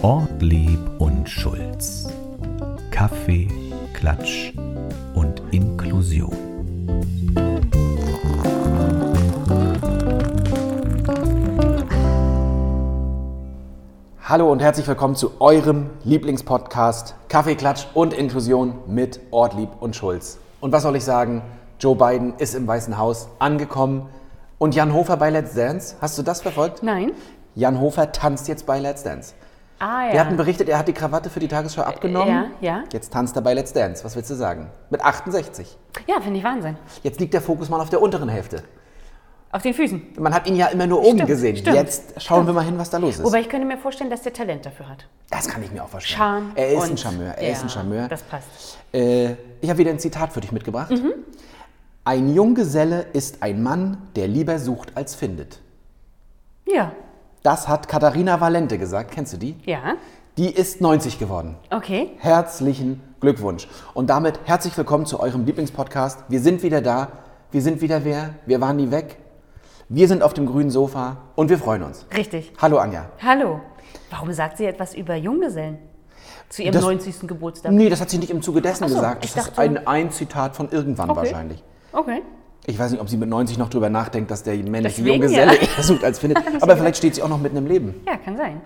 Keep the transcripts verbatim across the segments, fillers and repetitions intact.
Ortlieb und Schulz. Kaffee, Klatsch und Inklusion. Hallo und herzlich willkommen zu eurem Lieblingspodcast Kaffee, Klatsch und Inklusion mit Ortlieb und Schulz. Und was soll ich sagen? Joe Biden ist im Weißen Haus angekommen. Und Jan Hofer bei Let's Dance, hast du das verfolgt? Nein. Jan Hofer tanzt jetzt bei Let's Dance. Ah, ja. Wir hatten berichtet, er hat die Krawatte für die Tagesschau abgenommen. Ja, ja. Jetzt tanzt er bei Let's Dance. Was willst du sagen? Mit achtundsechzig. Ja, finde ich Wahnsinn. Jetzt liegt der Fokus mal auf der unteren Hälfte. Auf den Füßen. Man hat ihn ja immer nur oben stimmt, gesehen. Stimmt, Jetzt schauen stimmt. wir mal hin, was da los ist. Wobei ich könnte mir vorstellen, dass der Talent dafür hat. Das kann ich mir auch vorstellen. Charme. Er ist ein Charmeur. Er ja, ist ein Charmeur. Das passt. Äh, ich habe wieder ein Zitat für dich mitgebracht. Mhm. Ein Junggeselle ist ein Mann, der lieber sucht als findet. Ja. Das hat Katharina Valente gesagt. Kennst du die? Ja. Die ist neunzig geworden. Okay. Herzlichen Glückwunsch. Und damit herzlich willkommen zu eurem Lieblingspodcast. Wir sind wieder da. Wir sind wieder wer? Wir waren nie weg. Wir sind auf dem grünen Sofa und wir freuen uns. Richtig. Hallo Anja. Hallo. Warum sagt sie etwas über Junggesellen? Zu ihrem das, neunzigsten. Geburtstag? Nee, das hat sie nicht im Zuge dessen so, gesagt. Das dachte, ist ein, ein Zitat von irgendwann okay. wahrscheinlich. Okay. Ich weiß nicht, ob sie mit neunzig noch drüber nachdenkt, dass der männliche Junggeselle ja. eher sucht als findet. Aber vielleicht steht sie auch noch mitten im Leben. Ja, kann sein.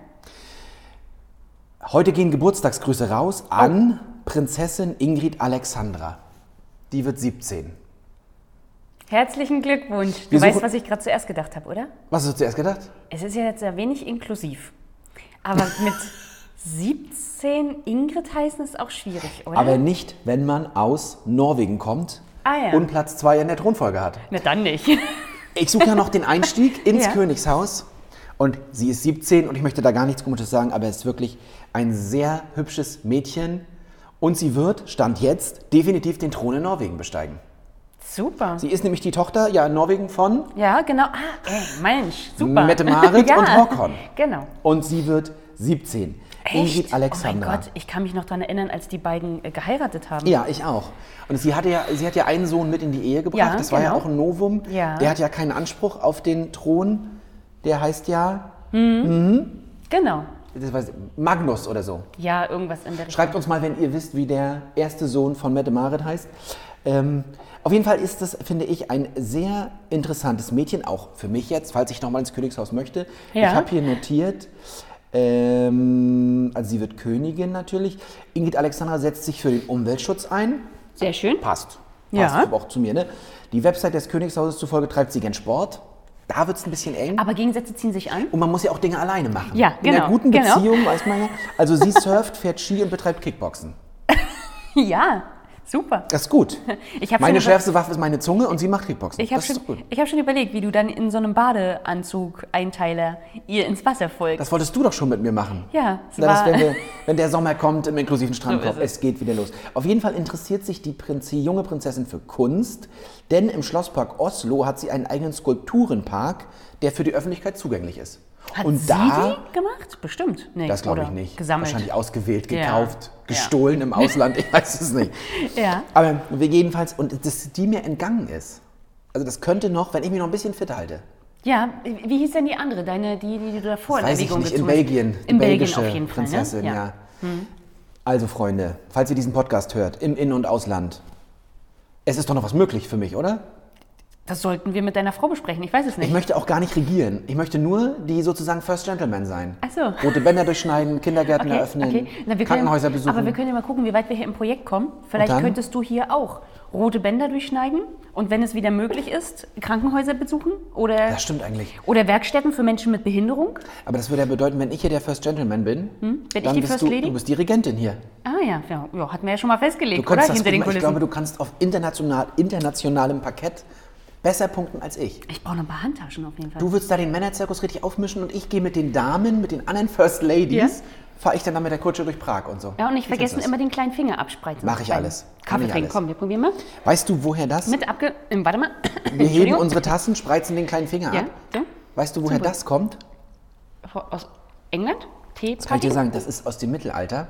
Heute gehen Geburtstagsgrüße raus an oh. Prinzessin Ingrid Alexandra. Die wird siebzehn. Herzlichen Glückwunsch. Du Wir weißt, was ich gerade zuerst gedacht habe, oder? Was hast du zuerst gedacht? Es ist ja jetzt sehr wenig inklusiv. Aber mit siebzehn Ingrid heißen ist auch schwierig, oder? Aber nicht, wenn man aus Norwegen kommt. Ah, ja. Und Platz zwei in der Thronfolge hat. Na dann nicht. Ich suche ja noch den Einstieg ins ja. Königshaus. Und sie ist siebzehn und ich möchte da gar nichts Komisches sagen, aber es ist wirklich ein sehr hübsches Mädchen. Und sie wird, Stand jetzt, definitiv den Thron in Norwegen besteigen. Super. Sie ist nämlich die Tochter, ja, in Norwegen von... Ja, genau. Ah, ey, Mensch, super. Mette-Marit ja. und Haakon. Genau. Und sie wird siebzehn. Ingrid Alexandra. Oh mein Gott, ich kann mich noch daran erinnern, als die beiden geheiratet haben. Ja, ich auch. Und sie, hatte ja, sie hat ja einen Sohn mit in die Ehe gebracht. Ja, das genau. war ja auch ein Novum. Ja. Der hat ja keinen Anspruch auf den Thron. Der heißt ja... Mhm. Mhm. Genau. Das heißt Magnus oder so. Ja, irgendwas in der Richtung. Schreibt uns mal, wenn ihr wisst, wie der erste Sohn von Mette-Marit heißt. Ähm, auf jeden Fall ist das, finde ich, ein sehr interessantes Mädchen. Auch für mich jetzt, falls ich nochmal ins Königshaus möchte. Ja. Ich habe hier notiert... Ähm, also sie wird Königin natürlich. Ingrid Alexandra setzt sich für den Umweltschutz ein. Sehr schön. Passt. Passt ja. auch zu mir, ne? Die Website des Königshauses zufolge treibt sie gern Sport. Da wird es ein bisschen eng. Aber Gegensätze ziehen sich an. Und man muss ja auch Dinge alleine machen. Ja, genau. In einer guten genau. Beziehung weiß man ja. Also sie surft, fährt Ski und betreibt Kickboxen. ja. Super. Das ist gut. Ich meine schärfste Waffe ist meine Zunge und sie macht Kickboxen. Ich habe schon, hab schon überlegt, wie du dann in so einem Badeanzug Einteiler ihr ins Wasser folgst. Das wolltest du doch schon mit mir machen. Ja. Es war das, wenn, wir, wenn der Sommer kommt im inklusiven Strandkorb, es geht wieder los. Auf jeden Fall interessiert sich die Prinz, junge Prinzessin für Kunst, denn im Schlosspark Oslo hat sie einen eigenen Skulpturenpark, der für die Öffentlichkeit zugänglich ist. Hat und sie da, die gemacht? Bestimmt. Nee, das glaube ich nicht. Gesammelt. Wahrscheinlich ausgewählt, gekauft, ja. gestohlen ja. im Ausland, ich weiß es nicht. ja. Aber wir jedenfalls, und dass die mir entgangen ist. Also das könnte noch, wenn ich mich noch ein bisschen fit halte. Ja, wie hieß denn die andere, deine, die, die du davor in Erwägung gezogen hast? Weiß ich nicht, in Belgien. In Belgien auf jeden Fall, Prinzessin, ne? ja. ja. Hm. Also Freunde, falls ihr diesen Podcast hört, im In- und Ausland, es ist doch noch was möglich für mich, oder? Das sollten wir mit deiner Frau besprechen, ich weiß es nicht. Ich möchte auch gar nicht regieren. Ich möchte nur die sozusagen First Gentleman sein. Ach so. Rote Bänder durchschneiden, Kindergärten okay, eröffnen, okay. Na, Krankenhäuser können, besuchen. Aber wir können ja mal gucken, wie weit wir hier im Projekt kommen. Vielleicht könntest du hier auch rote Bänder durchschneiden und wenn es wieder möglich ist, Krankenhäuser besuchen oder... Das stimmt eigentlich. Oder Werkstätten für Menschen mit Behinderung. Aber das würde ja bedeuten, wenn ich hier der First Gentleman bin, hm? Bin dann ich die bist First Lady? Du, du bist die Regentin hier. Ah ja, ja, ja hatten wir ja schon mal festgelegt, du oder? Das hinter den Kulissen. Ich glaube, du kannst auf international, internationalem Parkett besser punkten als ich. Ich brauche noch ein paar Handtaschen auf jeden Fall. Du würdest da den Männerzirkus richtig aufmischen und ich gehe mit den Damen, mit den anderen First Ladies, yes. fahre ich dann, dann mit der Kutsche durch Prag und so. Ja, und nicht vergessen, immer den kleinen Finger abspreizen. Mache ich alles. Kaffee trinken, alles. Komm, wir probieren mal. Weißt du, woher das? Mit abge... Warte mal. Wir heben unsere Tassen, spreizen den kleinen Finger ja. ab. Ja. Weißt du, woher Super. Das kommt? Aus England? Tee? Das kann ich dir sagen, das ist aus dem Mittelalter.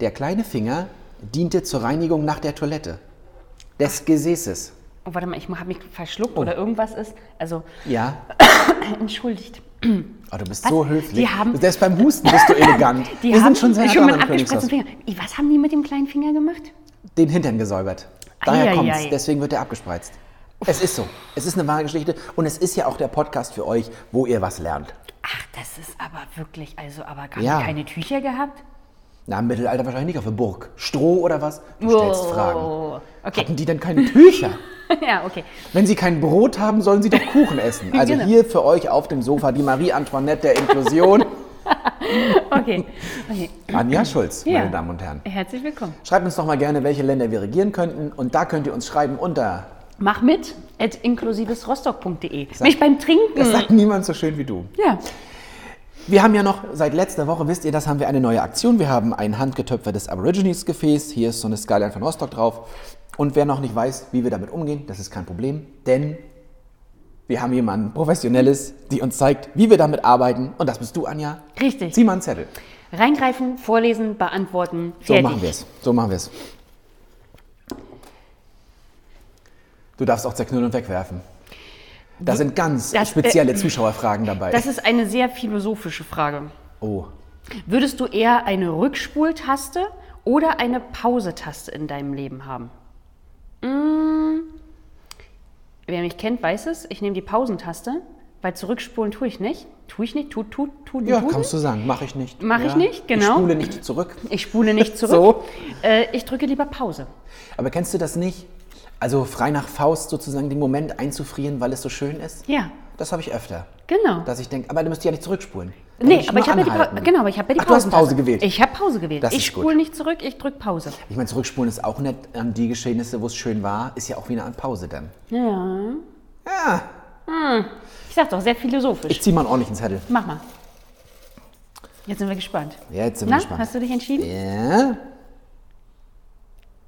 Der kleine Finger diente zur Reinigung nach der Toilette. Des Gesäßes. Oh, warte mal, ich habe mich verschluckt oh. oder irgendwas ist. Also, ja. Entschuldigt. Oh, du bist was? So höflich. Haben, Selbst beim Husten bist du elegant. Die Wir haben sind schon sehr schon mit einem abgespritzten Finger. Was haben die mit dem kleinen Finger gemacht? Den Hintern gesäubert. Daher kommt es. Deswegen wird er abgespreizt. Uff. Es ist so. Es ist eine wahre Geschichte. Und es ist ja auch der Podcast für euch, wo ihr was lernt. Ach, das ist aber wirklich, also aber gar ja. keine Tücher gehabt? Na, im Mittelalter wahrscheinlich nicht, auf der Burg. Stroh oder was? Du oh, stellst Fragen. Okay. Hatten die dann keine Tücher? Ja, okay. Wenn sie kein Brot haben, sollen sie doch Kuchen essen. Also genau. Hier für euch auf dem Sofa die Marie Antoinette der Inklusion. Okay. okay. Anja Schulz, ja. meine Damen und Herren. Herzlich willkommen. Schreibt uns doch mal gerne, welche Länder wir regieren könnten. Und da könnt ihr uns schreiben unter... Mach mit, at inklusivesrostock punkt de. Mich beim Trinken. Das sagt niemand so schön wie du. Ja. Wir haben ja noch seit letzter Woche, wisst ihr, das haben wir eine neue Aktion. Wir haben ein handgetöpfertes Aborigines-Gefäß. Hier ist so eine Skyline von Rostock drauf. Und wer noch nicht weiß, wie wir damit umgehen, das ist kein Problem. Denn wir haben jemanden Professionelles, die uns zeigt, wie wir damit arbeiten. Und das bist du, Anja. Richtig. Zieh mal einen Zettel. Reingreifen, vorlesen, beantworten, fertig. So machen wir es. So machen wir es. Du darfst auch zerknüllen und wegwerfen. Da sind ganz das, spezielle äh, Zuschauerfragen dabei. Das ist eine sehr philosophische Frage. Oh. Würdest du eher eine Rückspultaste oder eine Pause-Taste in deinem Leben haben? Hm. Wer mich kennt, weiß es. Ich nehme die Pausentaste, weil zurückspulen tue ich nicht. Tue ich nicht, tut, tut, tut. Ja, tut. Kannst du sagen, mache ich nicht. Mache ja. ich nicht, genau. Ich spule nicht zurück. Ich spule nicht zurück. So. Äh, ich drücke lieber Pause. Aber kennst du das nicht? Also frei nach Faust sozusagen den Moment einzufrieren, weil es so schön ist? Ja. Das habe ich öfter. Genau. Dass ich denke, aber du musst ja nicht zurückspulen. Dann nee, aber ich habe ja die Pause. Genau, aber ich habe ja die Ach, Pause. Du hast Pause gewählt. Ich habe Pause gewählt. Das ich spule nicht zurück, ich drücke Pause. Ich meine, zurückspulen ist auch nett an die Geschehnisse, wo es schön war, ist ja auch wie eine Art Pause dann. Ja. Ja. Hm. Ich sag doch, sehr philosophisch. Ich zieh mal einen ordentlichen Zettel. Mach mal. Jetzt sind wir gespannt. Jetzt sind Na, wir gespannt. Hast du dich entschieden? Ja.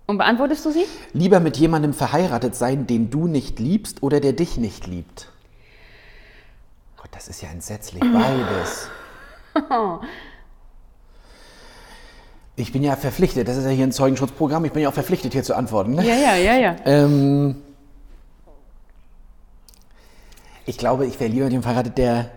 Und beantwortest du sie? Lieber mit jemandem verheiratet sein, den du nicht liebst oder der dich nicht liebt. Gott, das ist ja entsetzlich, beides. Ich bin ja verpflichtet, das ist ja hier ein Zeugenschutzprogramm, ich bin ja auch verpflichtet, hier zu antworten. Ne? Ja, ja, ja, ja. Ähm, ich glaube, ich wäre lieber mit jemandem verheiratet, der...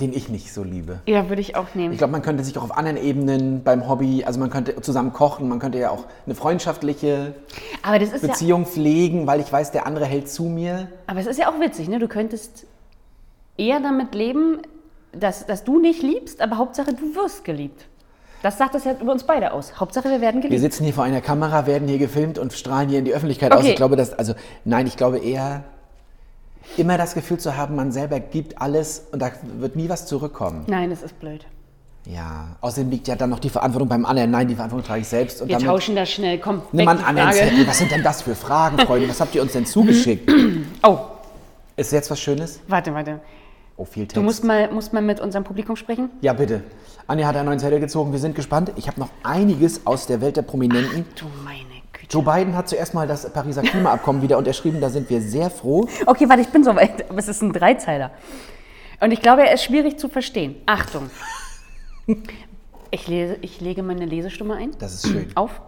den ich nicht so liebe. Ja, würde ich auch nehmen. Ich glaube, man könnte sich auch auf anderen Ebenen beim Hobby, also man könnte zusammen kochen, man könnte ja auch eine freundschaftliche aber das ist Beziehung ja, pflegen, weil ich weiß, der andere hält zu mir. Aber es ist ja auch witzig, ne? Du könntest eher damit leben, dass, dass du nicht liebst, aber Hauptsache, du wirst geliebt. Das sagt das ja über uns beide aus. Hauptsache, wir werden geliebt. Wir sitzen hier vor einer Kamera, werden hier gefilmt und strahlen hier in die Öffentlichkeit okay. aus. Ich glaube, dass, also, nein, ich glaube eher... Immer das Gefühl zu haben, man selber gibt alles und da wird nie was zurückkommen. Nein, das ist blöd. Ja, außerdem liegt ja dann noch die Verantwortung beim anderen. Nein, die Verantwortung trage ich selbst. Und wir damit tauschen das schnell, komm, nimm weg die Frage. Zettel. Was sind denn das für Fragen, Freunde? Was habt ihr uns denn zugeschickt? Oh. Ist jetzt was Schönes? Warte, warte. Oh, viel Text. Du musst mal, musst mal mit unserem Publikum sprechen? Ja, bitte. Anja hat einen neuen Zettel gezogen, wir sind gespannt. Ich habe noch einiges aus der Welt der Prominenten. Ach, du meine. Joe Biden hat zuerst mal das Pariser Klimaabkommen wieder unterschrieben, da sind wir sehr froh. Okay, warte, ich bin soweit, aber es ist ein Dreizeiler. Und ich glaube, er ist schwierig zu verstehen. Achtung. Ich, lese, ich lege meine Lesestimme ein. Das ist schön. Auf.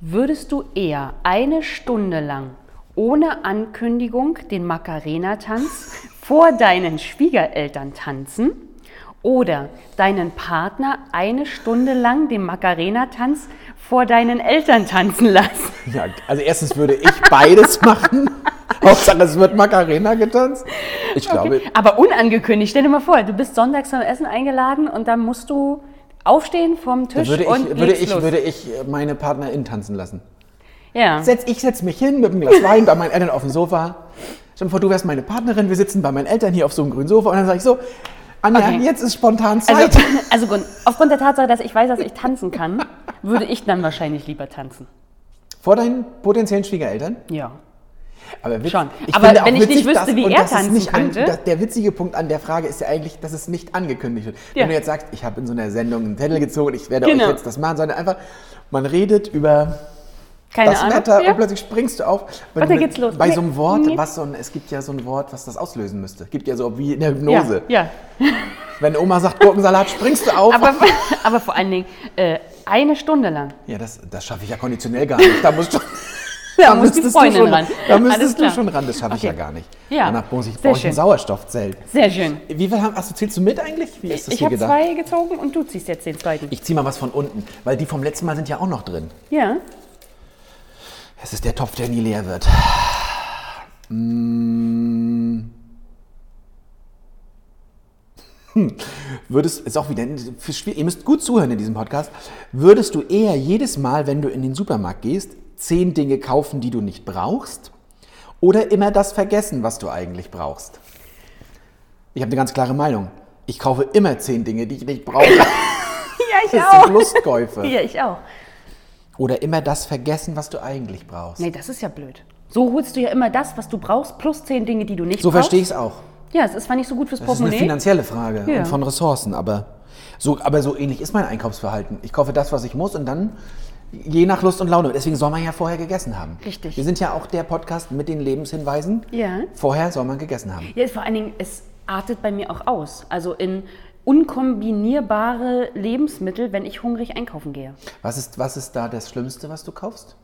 Würdest du eher eine Stunde lang ohne Ankündigung den Macarena-Tanz vor deinen Schwiegereltern tanzen oder deinen Partner eine Stunde lang den Macarena-Tanz vor deinen Eltern tanzen lassen? Ja, also erstens würde ich beides machen. Hauptsache, es wird Macarena getanzt. Ich glaube. Okay. Aber unangekündigt. Stell dir mal vor, du bist sonntags zum Essen eingeladen und dann musst du aufstehen vom Tisch würde ich, und würde legst ich, los. Würde ich meine Partnerin tanzen lassen. Ja. Setz, ich setze mich hin mit einem Glas Wein bei meinen Eltern auf dem Sofa. Stell dir vor, du wärst meine Partnerin. Wir sitzen bei meinen Eltern hier auf so einem grünen Sofa und dann sage ich so... Anja, okay. Jetzt ist spontan Zeit. Also, also aufgrund der Tatsache, dass ich weiß, dass ich tanzen kann, würde ich dann wahrscheinlich lieber tanzen. Vor deinen potenziellen Schwiegereltern? Ja. Aber Witz, schon. Ich aber wenn witzig, ich nicht wüsste, dass, wie er tanzen nicht könnte. An, der witzige Punkt an der Frage ist ja eigentlich, dass es nicht angekündigt wird. Ja. Wenn du jetzt sagst, ich habe in so einer Sendung einen Zettel gezogen, ich werde genau. euch jetzt das machen, sondern einfach, man redet über... Keine das Ahnung. Wetter ja. und plötzlich springst du auf. Bei, Warte, geht's los. Bei nee. so einem Wort, nee. was so ein, es gibt ja so ein Wort, was das auslösen müsste. Es gibt ja so wie in der Hypnose. Ja. ja. Wenn Oma sagt Gurkensalat, springst du auf. Aber, aber vor allen Dingen äh, eine Stunde lang. Ja, das, das schaffe ich ja konditionell gar nicht. Da musst du Da muss die Freundin schon, ran. Da müsstest du schon ran, das habe okay. ich ja gar nicht. Ja. Danach brauche ich, brauch ich ein Sauerstoffzelt. Sehr schön. Wie viel haben, also zählst du mit eigentlich? Wie ist das ich hier gedacht? Ich habe zwei gezogen und du ziehst jetzt den zweiten. Ich ziehe mal was von unten, weil die vom letzten Mal sind ja auch noch drin. Ja. Es ist der Topf, der nie leer wird. Hm. Hm. Würdest, ist auch wieder, ihr müsst gut zuhören in diesem Podcast. Würdest du eher jedes Mal, wenn du in den Supermarkt gehst, zehn Dinge kaufen, die du nicht brauchst? Oder immer das vergessen, was du eigentlich brauchst? Ich habe eine ganz klare Meinung. Ich kaufe immer zehn Dinge, die ich nicht brauche. Ja, ich auch. Das sind Lustkäufe. Ja, ich auch. Oder immer das vergessen, was du eigentlich brauchst. Nee, das ist ja blöd. So holst du ja immer das, was du brauchst, plus zehn Dinge, die du nicht so brauchst. So verstehe ich es auch. Ja, es ist zwar nicht so gut fürs Portemonnaie. Das ist eine finanzielle Frage ja. und von Ressourcen, aber so, aber so ähnlich ist mein Einkaufsverhalten. Ich kaufe das, was ich muss und dann je nach Lust und Laune. Deswegen soll man ja vorher gegessen haben. Richtig. Wir sind ja auch der Podcast mit den Lebenshinweisen. Ja. Vorher soll man gegessen haben. Ja, vor allen Dingen, es artet bei mir auch aus. Also in unkombinierbare Lebensmittel, wenn ich hungrig einkaufen gehe. Was ist, was ist da das Schlimmste, was du kaufst?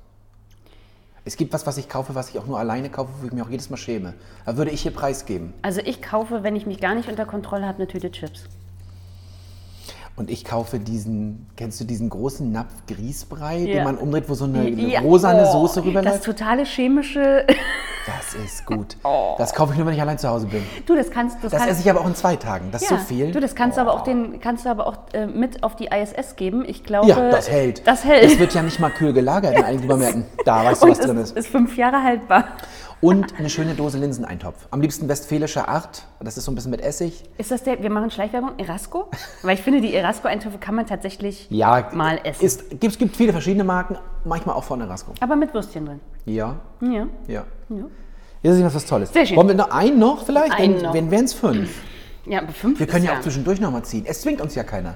Es gibt was, was ich kaufe, was ich auch nur alleine kaufe, wo ich mir auch jedes Mal schäme. Da würde ich hier preisgeben. Also ich kaufe, wenn ich mich gar nicht unter Kontrolle habe, eine Tüte Chips. Und ich kaufe diesen, kennst du diesen großen Napf-Grießbrei, ja. den man umdreht, wo so eine, eine ja. rosane oh, Soße rüberläuft? Das totale chemische... Das ist gut. Oh. Das kaufe ich nur, wenn ich allein zu Hause bin. Du, das kannst... Das, das kannst, esse ich aber auch in zwei Tagen, das ja. ist so viel. Du, das kannst oh. aber auch den, kannst du aber auch äh, mit auf die I S S geben, ich glaube... Ja, das hält. Das hält. Das wird ja nicht mal kühl gelagert in einigen Supermärkten. Da weißt du, was drin ist. Und ist fünf Jahre haltbar. Und eine schöne Dose Linseneintopf. Am liebsten westfälischer Art. Das ist so ein bisschen mit Essig. Ist das der, wir machen Schleichwerbung, Erasco? Weil ich finde, die Erasco-Eintöpfe kann man tatsächlich ja, mal essen. Es gibt, gibt viele verschiedene Marken, manchmal auch von Erasco. Aber mit Würstchen drin. Ja. Ja. Ja. Ja. Hier ist noch was Tolles. Sehr schön. Wollen wir noch einen noch vielleicht? Einen noch. Dann wären es fünf. Ja, fünf. Wir können ja auch zwischendurch nochmal ziehen. Es zwingt uns ja keiner.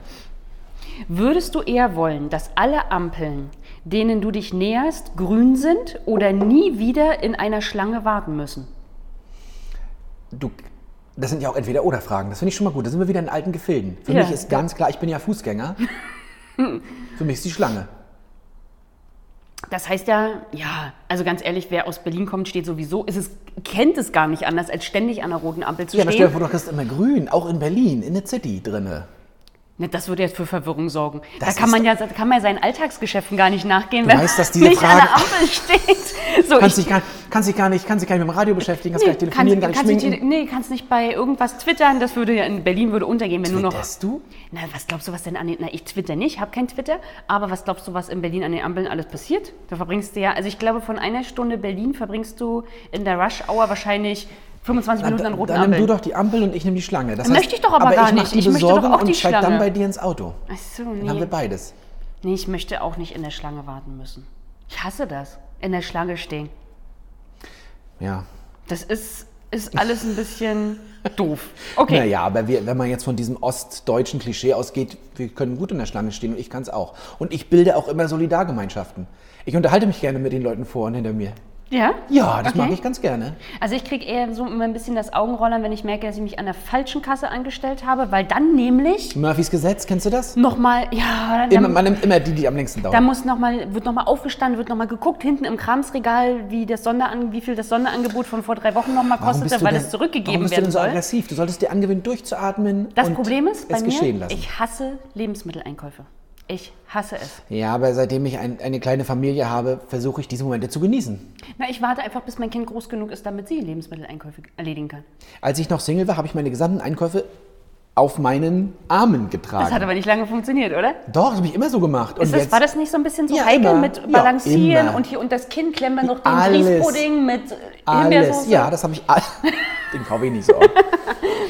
Würdest du eher wollen, dass alle Ampeln, denen du dich näherst, grün sind oder nie wieder in einer Schlange warten müssen? Du, das sind ja auch Entweder-Oder-Fragen. Das finde ich schon mal gut. Da sind wir wieder in alten Gefilden. Für ja. mich ist ganz klar, ich bin ja Fußgänger. Für mich ist die Schlange. Das heißt ja, ja, also ganz ehrlich, wer aus Berlin kommt, steht sowieso, ist es, kennt es gar nicht anders, als ständig an der roten Ampel zu ja, stehen. Ja, aber stell dir vor, du hast immer grün, auch in Berlin, in der City drinne. Das würde jetzt für Verwirrung sorgen. Das da kann man, ja, kann man ja seinen Alltagsgeschäften gar nicht nachgehen, wenn weißt, man nicht Frage an der Ampel steht. So, kannst dich gar, kann's gar, nicht, kann's gar nicht mit dem Radio beschäftigen, kannst nee, gar nicht telefonieren, kannst, gar nicht kannst schminken. Nicht, nee, kannst nicht bei irgendwas twittern, das würde ja in Berlin würde untergehen. Wenn Twitterst nur noch, du? Na, was glaubst du, was denn an den... Na, ich twitter nicht, ich habe kein Twitter, aber was glaubst du, was in Berlin an den Ampeln alles passiert? Da verbringst du ja... Also ich glaube, von einer Stunde Berlin verbringst du in der Rush-Hour wahrscheinlich... fünfundzwanzig Minuten an roten Ampeln. Dann nimm du doch die Ampel und ich nehme die Schlange. Das möchte heißt, ich doch aber, aber gar ich nicht. Die ich möchte doch auch die Schlange. Und steig dann bei dir ins Auto. Ach so, nee. Dann haben wir beides. Nee, ich möchte auch nicht in der Schlange warten müssen. Ich hasse das. In der Schlange stehen. Ja. Das ist, ist alles ein bisschen doof. Okay. Naja, aber wir, wenn man jetzt von diesem ostdeutschen Klischee ausgeht, wir können gut in der Schlange stehen und ich kann es auch. Und ich bilde auch immer Solidargemeinschaften. Ich unterhalte mich gerne mit den Leuten vor und hinter mir. Ja? Ja, das okay. mag ich ganz gerne. Also ich kriege eher so immer ein bisschen das Augenrollern, wenn ich merke, dass ich mich an der falschen Kasse angestellt habe, weil dann nämlich... Murphys Gesetz, kennst du das? Nochmal, ja... Dann, immer, man nimmt immer die, die am längsten dauern. Da muss noch mal, wird nochmal aufgestanden, wird nochmal geguckt, hinten im Kramsregal, wie, das Sonderan, wie viel das Sonderangebot von vor drei Wochen nochmal kostete, weil denn, es zurückgegeben werden soll. Warum bist du denn so soll? aggressiv? Du solltest dir angewöhnen, durchzuatmen das und Problem ist, bei es mir, geschehen lassen. Ich hasse Lebensmitteleinkäufe. Ich hasse es. Ja, aber seitdem ich ein, eine kleine Familie habe, versuche ich diese Momente zu genießen. Na, ich warte einfach, bis mein Kind groß genug ist, damit sie Lebensmitteleinkäufe erledigen kann. Als ich noch Single war, habe ich meine gesamten Einkäufe auf meinen Armen getragen. Das hat aber nicht lange funktioniert, oder? Doch, das habe ich immer so gemacht. Und ist das, jetzt, war das nicht so ein bisschen so ja, heikel immer, mit Balancieren ja, und hier und das Kind klemmen wir noch den Grießpudding mit Himbeersoße? Ja, das habe ich all- Den kaufe ich nicht so oft.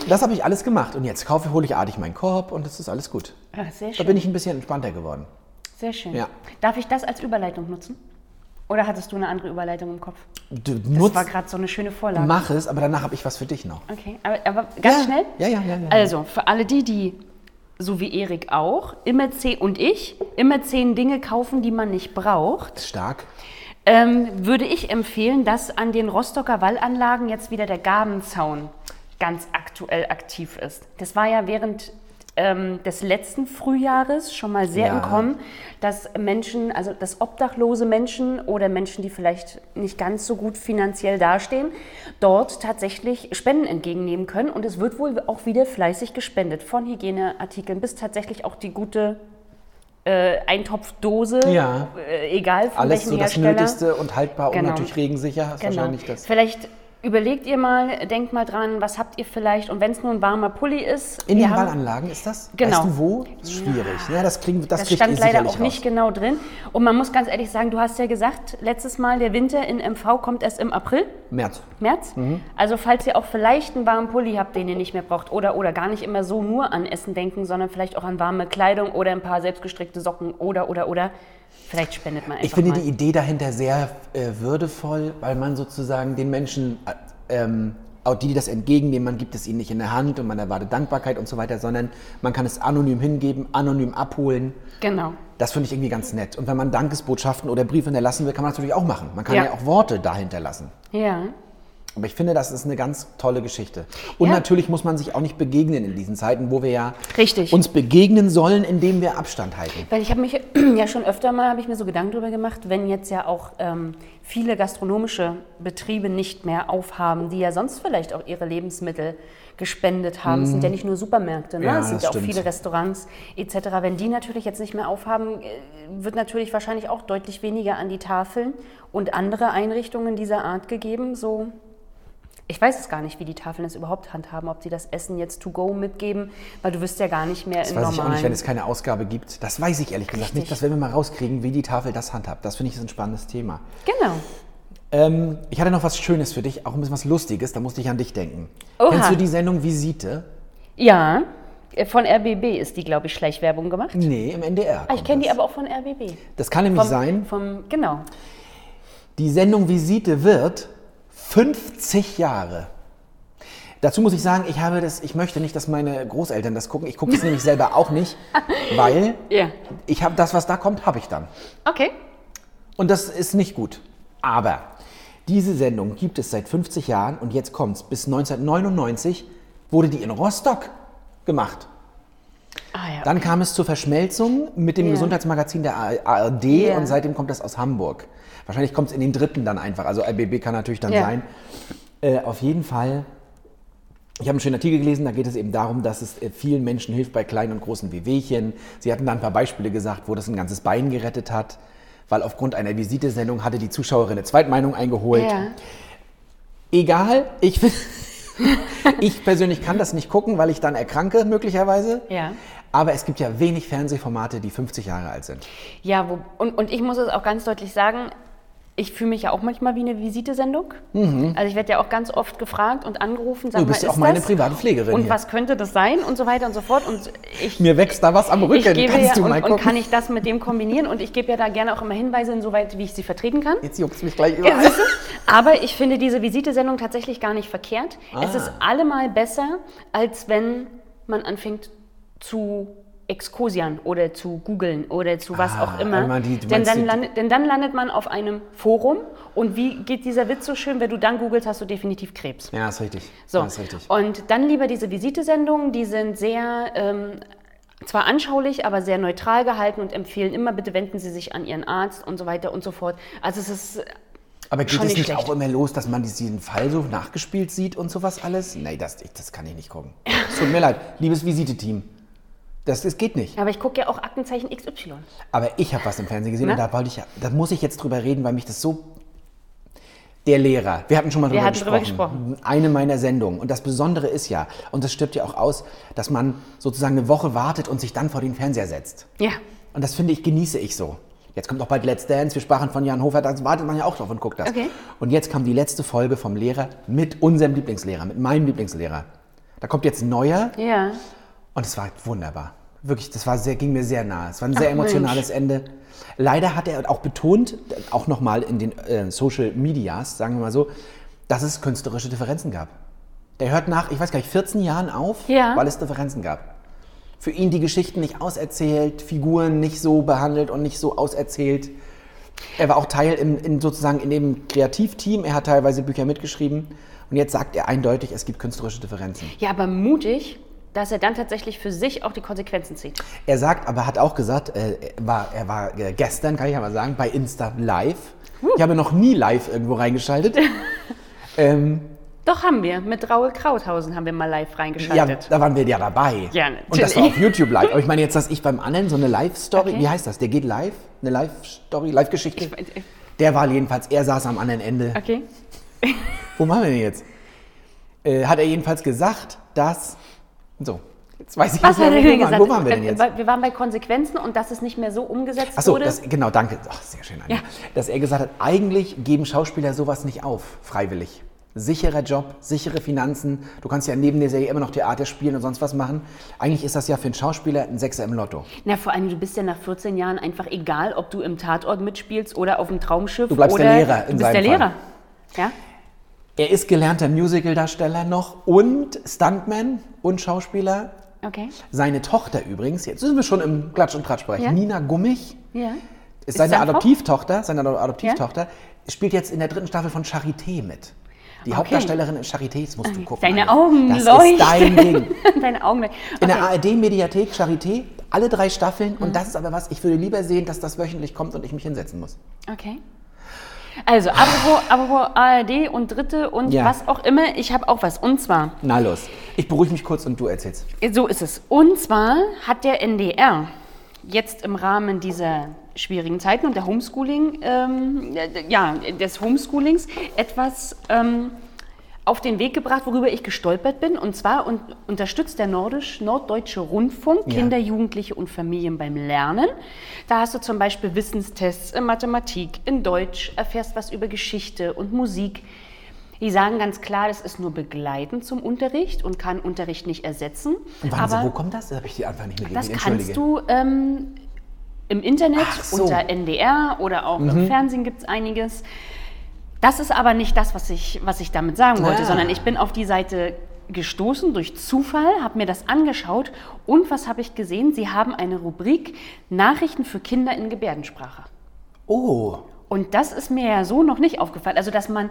Das habe ich alles gemacht und jetzt kaufe, hole ich artig meinen Korb und das ist alles gut. Ach, sehr schön. Da bin ich ein bisschen entspannter geworden. Sehr schön. Ja. Darf ich das als Überleitung nutzen? Oder hattest du eine andere Überleitung im Kopf? Du nutzt, das war gerade so eine schöne Vorlage. Mach es, aber danach habe ich was für dich noch. Okay, aber, aber ganz ja. schnell? Ja, ja, ja, ja. Also, für alle die, die, so wie Erik auch, immer zehn und ich, immer zehn Dinge kaufen, die man nicht braucht. Stark. Ähm, würde ich empfehlen, dass an den Rostocker Wallanlagen jetzt wieder der Gabenzaun ganz aktuell aktiv ist. Das war ja während ähm, des letzten Frühjahres schon mal sehr ja. im Kommen, dass Menschen, also dass obdachlose Menschen oder Menschen, die vielleicht nicht ganz so gut finanziell dastehen, dort tatsächlich Spenden entgegennehmen können. Und es wird wohl auch wieder fleißig gespendet, von Hygieneartikeln bis tatsächlich auch die gute Äh, Eintopfdose, ja. äh, egal von Alles welchem so das Hersteller. Nötigste und haltbar genau. und natürlich regensicher. Genau. Wahrscheinlich das. Vielleicht überlegt ihr mal, denkt mal dran, was habt ihr vielleicht, und wenn es nur ein warmer Pulli ist. In den haben, Ballanlagen ist das? Genau. Weißt du wo? Ist schwierig. Ja. Ja, das kriegen, das das kriegt stand ihr leider auch raus. Nicht genau drin. Und man muss ganz ehrlich sagen, du hast ja gesagt, letztes Mal, der Winter in M V kommt erst im April. März. März. Mhm. Also falls ihr auch vielleicht einen warmen Pulli habt, den ihr nicht mehr braucht, oder, oder gar nicht immer so nur an Essen denken, sondern vielleicht auch an warme Kleidung oder ein paar selbstgestrickte Socken oder, oder, oder. Vielleicht spendet man einfach. Ich finde mal. Die Idee dahinter sehr äh, würdevoll, weil man sozusagen den Menschen, äh, ähm, auch die, die das entgegennehmen, man gibt es ihnen nicht in der Hand und man erwartet Dankbarkeit und so weiter, sondern man kann es anonym hingeben, anonym abholen. Genau. Das finde ich irgendwie ganz nett. Und wenn man Dankesbotschaften oder Briefe hinterlassen will, kann man das natürlich auch machen. Man kann ja, ja auch Worte dahinter lassen. Ja. Aber ich finde, das ist eine ganz tolle Geschichte. Und ja. natürlich muss man sich auch nicht begegnen in diesen Zeiten, wo wir ja Richtig. Uns begegnen sollen, indem wir Abstand halten. Weil ich habe mich ja schon öfter mal, habe ich mir so Gedanken darüber gemacht, wenn jetzt ja auch ähm, viele gastronomische Betriebe nicht mehr aufhaben, die ja sonst vielleicht auch ihre Lebensmittel gespendet haben. Es sind ja nicht nur Supermärkte, ne? Ja, es sind ja auch stimmt. viele Restaurants et cetera. Wenn die natürlich jetzt nicht mehr aufhaben, wird natürlich wahrscheinlich auch deutlich weniger an die Tafeln und andere Einrichtungen dieser Art gegeben. So, ich weiß es gar nicht, wie die Tafeln es überhaupt handhaben, ob die das Essen jetzt to go mitgeben, weil du wirst ja gar nicht mehr im normalen... Das weiß ich auch nicht, wenn es keine Ausgabe gibt. Das weiß ich ehrlich gesagt Richtig. Nicht. Das werden wir mal rauskriegen, wie die Tafel das handhabt. Das finde ich ist ein spannendes Thema. Genau. Ähm, ich hatte noch was Schönes für dich, auch ein bisschen was Lustiges, da musste ich an dich denken. Oha. Kennst du die Sendung Visite? Ja, von R B B ist die, glaube ich, Schleichwerbung gemacht. Nee, im N D R. Ah, ich kenne die aber auch von R B B. Das kann nämlich vom, sein. Vom, genau. Die Sendung Visite wird fünfzig Jahre. Dazu muss ich sagen, ich habe das, ich möchte nicht, dass meine Großeltern das gucken. Ich gucke es nämlich selber auch nicht, weil yeah. ich habe das, was da kommt, habe ich dann. Okay. Und das ist nicht gut. Aber diese Sendung gibt es seit fünfzig Jahren und jetzt kommt's. Bis neunzehnhundertneunundneunzig wurde die in Rostock gemacht. Ah, ja, okay. Dann kam es zur Verschmelzung mit dem yeah. Gesundheitsmagazin der A R D yeah. und seitdem kommt das aus Hamburg. Wahrscheinlich kommt es in den dritten dann einfach, also R B B kann natürlich dann yeah. sein. Äh, auf jeden Fall, ich habe einen schönen Artikel gelesen, da geht es eben darum, dass es vielen Menschen hilft bei kleinen und großen Wehwehchen. Sie hatten da ein paar Beispiele gesagt, wo das ein ganzes Bein gerettet hat, weil aufgrund einer Visitesendung hatte die Zuschauerin eine Zweitmeinung eingeholt. Yeah. Egal, ich finde... Ich persönlich kann das nicht gucken, weil ich dann erkranke möglicherweise. Ja. Aber es gibt ja wenig Fernsehformate, die fünfzig Jahre alt sind. Ja, wo, und, und ich muss es auch ganz deutlich sagen, ich fühle mich ja auch manchmal wie eine Visitesendung. Mhm. Also ich werde ja auch ganz oft gefragt und angerufen. Sag du bist mal, ja auch ist meine das? Private Pflegerin. Und hier. Was könnte das sein und so weiter und so fort. Und ich, mir wächst da was am Rücken. Ich gebe Kannst ja, du mal und, gucken? Und kann ich das mit dem kombinieren? Und ich gebe ja da gerne auch immer Hinweise, insoweit wie ich sie vertreten kann. Jetzt juckt es mich gleich überall. Ist, aber ich finde diese Visitesendung tatsächlich gar nicht verkehrt. Ah. Es ist allemal besser, als wenn man anfängt zu... Exkursian oder zu googeln oder zu was ah, auch immer, die, denn, dann landet, denn dann landet man auf einem Forum und wie geht dieser Witz so schön, wenn du dann googelst, hast du definitiv Krebs. Ja, ist richtig. So. Ja, ist richtig. Und dann lieber diese Visitesendungen, die sind sehr, ähm, zwar anschaulich, aber sehr neutral gehalten und empfehlen immer, bitte wenden Sie sich an Ihren Arzt und so weiter und so fort. Also es ist... Aber geht es nicht schlecht. Auch immer los, dass man diesen Fall so nachgespielt sieht und sowas alles? Nee, das, ich, das kann ich nicht gucken. Tut mir leid, liebes Visiteteam. Das, das geht nicht. Aber ich gucke ja auch Aktenzeichen X Y. Aber ich habe was im Fernsehen gesehen. Na? Und da, wollte ich, da muss ich jetzt drüber reden, weil mich das so... Der Lehrer. Wir hatten schon mal drüber, Wir hatten gesprochen. drüber gesprochen. Eine meiner Sendungen. Und das Besondere ist ja, und das stirbt ja auch aus, dass man sozusagen eine Woche wartet und sich dann vor den Fernseher setzt. Ja. Und das finde ich, genieße ich so. Jetzt kommt auch bald Let's Dance. Wir sprachen von Jan Hofer. Da wartet man ja auch drauf und guckt das. Okay. Und jetzt kam die letzte Folge vom Lehrer mit unserem Lieblingslehrer, mit meinem Lieblingslehrer. Da kommt jetzt ein neuer. Ja. Und es war wunderbar. Wirklich, das war sehr, ging mir sehr nahe. Es war ein sehr Ach, emotionales Mensch. Ende. Leider hat er auch betont, auch nochmal in den äh, Social Medias, sagen wir mal so, dass es künstlerische Differenzen gab. Der hört nach, ich weiß gar nicht, vierzehn Jahren auf, ja. weil es Differenzen gab. Für ihn die Geschichten nicht auserzählt, Figuren nicht so behandelt und nicht so auserzählt. Er war auch Teil im, in, sozusagen in dem Kreativteam, er hat teilweise Bücher mitgeschrieben. Und jetzt sagt er eindeutig, es gibt künstlerische Differenzen. Ja, aber mutig. dass er dann tatsächlich für sich auch die Konsequenzen zieht. Er sagt, aber hat auch gesagt, äh, war, er war äh, gestern, kann ich aber sagen, bei Insta live. Uh. Ich habe noch nie live irgendwo reingeschaltet. ähm, Doch, haben wir. Mit Raoul Krauthausen haben wir mal live reingeschaltet. Ja, da waren wir ja dabei. Ja, natürlich. Und das war auf YouTube live. Aber ich meine jetzt, dass ich beim anderen so eine Live-Story, okay. Wie heißt das? Der geht live? Eine Live-Story, Live-Geschichte? Ich, ich, Der war jedenfalls, er saß am anderen Ende. Okay. Wo machen wir denn jetzt? Äh, hat er jedenfalls gesagt, dass... So, jetzt weiß ich was nicht mehr, gesagt? Wo waren wir denn jetzt? Wir waren bei Konsequenzen und dass es nicht mehr so umgesetzt Ach so, wurde. Achso, genau, danke. Ach, sehr schön, Anja. Ja. Dass er gesagt hat, eigentlich geben Schauspieler sowas nicht auf, freiwillig. Sicherer Job, sichere Finanzen. Du kannst ja neben der Serie immer noch Theater spielen und sonst was machen. Eigentlich ist das ja für einen Schauspieler ein Sechser im Lotto. Na, vor allem, du bist ja nach vierzehn Jahren einfach egal, ob du im Tatort mitspielst oder auf dem Traumschiff. Du bleibst oder der Lehrer. In du bist der Lehrer. Fall. Ja. Er ist gelernter Musical-Darsteller noch und Stuntman und Schauspieler. Okay. Seine Tochter übrigens, jetzt sind wir schon im Klatsch und Tratsch Bereich, ja. Nina Gummig, ja. ist seine Adoptivtochter, seine Adoptivtochter, ja. spielt jetzt in der dritten Staffel von Charité mit. Die okay. Hauptdarstellerin in Charité, das musst okay. du gucken. Deine Alter. Augen das leuchten. Das ist dein Ding. Deine Augen okay. In der A R D-Mediathek Charité, alle drei Staffeln. Mhm. Und das ist aber was, ich würde lieber sehen, dass das wöchentlich kommt und ich mich hinsetzen muss. Okay. Also, apropos, apropos A R D und Dritte und ja. was auch immer, ich habe auch was. Und zwar... Na los, ich beruhige mich kurz und du erzählst. So ist es. Und zwar hat der N D R jetzt im Rahmen dieser schwierigen Zeiten und der Homeschooling, ähm, ja, des Homeschoolings etwas ähm, auf den Weg gebracht, worüber ich gestolpert bin. Und zwar un- unterstützt der nordisch-norddeutsche Rundfunk ja. Kinder, Jugendliche und Familien beim Lernen. Da hast du zum Beispiel Wissenstests in Mathematik, in Deutsch, erfährst was über Geschichte und Musik. Die sagen ganz klar, das ist nur begleitend zum Unterricht und kann Unterricht nicht ersetzen. Und aber Sie, wo kommt das? Da habe ich die einfach nicht mehr gesehen. Das kannst du ähm, im Internet so. Unter N D R oder auch mhm. im Fernsehen gibt es einiges. Das ist aber nicht das, was ich, was ich damit sagen wollte, ah. sondern ich bin auf die Seite gestoßen durch Zufall, habe mir das angeschaut und was habe ich gesehen? Sie haben eine Rubrik Nachrichten für Kinder in Gebärdensprache. Oh. Und das ist mir ja so noch nicht aufgefallen. Also, dass man,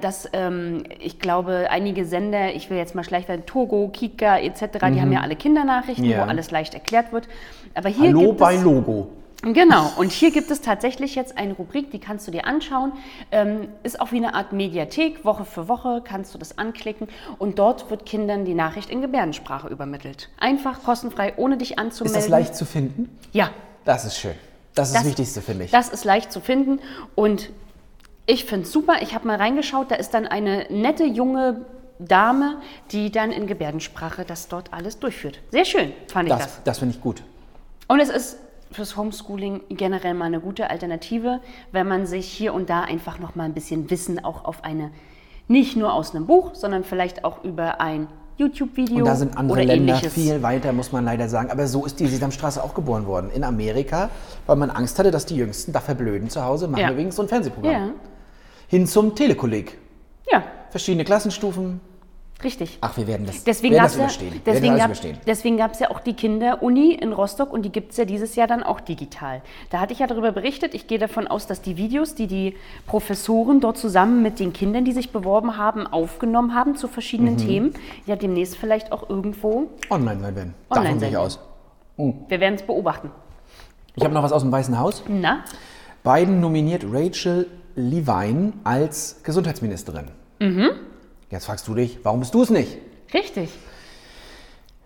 dass, ähm, ich glaube, einige Sender, ich will jetzt mal schlecht werden, Togo, Kika et cetera, mhm. die haben ja alle Kindernachrichten, yeah. wo alles leicht erklärt wird. Aber hier Hallo gibt bei es, Logo. Genau. Und hier gibt es tatsächlich jetzt eine Rubrik, die kannst du dir anschauen. Ähm, ist auch wie eine Art Mediathek. Woche für Woche kannst du das anklicken. Und dort wird Kindern die Nachricht in Gebärdensprache übermittelt. Einfach, kostenfrei, ohne dich anzumelden. Ist das leicht zu finden? Ja. Das ist schön. Das ist das, das Wichtigste, finde ich. Das ist leicht zu finden und ich finde es super. Ich habe mal reingeschaut, da ist dann eine nette junge Dame, die dann in Gebärdensprache das dort alles durchführt. Sehr schön, fand das, ich das. Das finde ich gut. Und es ist fürs Homeschooling generell mal eine gute Alternative, wenn man sich hier und da einfach noch mal ein bisschen Wissen auch auf eine, nicht nur aus einem Buch, sondern vielleicht auch über ein YouTube-Video und da sind andere Länder ähnliches. Viel weiter, muss man leider sagen. Aber so ist die Sesamstraße auch geboren worden. In Amerika, weil man Angst hatte, dass die Jüngsten da verblöden zu Hause, machen ja. wir übrigens so ein Fernsehprogramm. Ja. Hin zum Telekolleg. Ja. Verschiedene Klassenstufen. Richtig. Ach, wir werden das, deswegen werden das überstehen. Deswegen gab es gab, ja auch die Kinder-Uni in Rostock und die gibt es ja dieses Jahr dann auch digital. Da hatte ich ja darüber berichtet. Ich gehe davon aus, dass die Videos, die die Professoren dort zusammen mit den Kindern, die sich beworben haben, aufgenommen haben zu verschiedenen mhm. Themen, ja demnächst vielleicht auch irgendwo online sein werden. Davon gehe ich aus. Uh. Wir werden es beobachten. Ich habe noch was aus dem Weißen Haus. Na? Biden nominiert Rachel Levine als Gesundheitsministerin. Mhm. Jetzt fragst du dich, warum bist du es nicht? Richtig.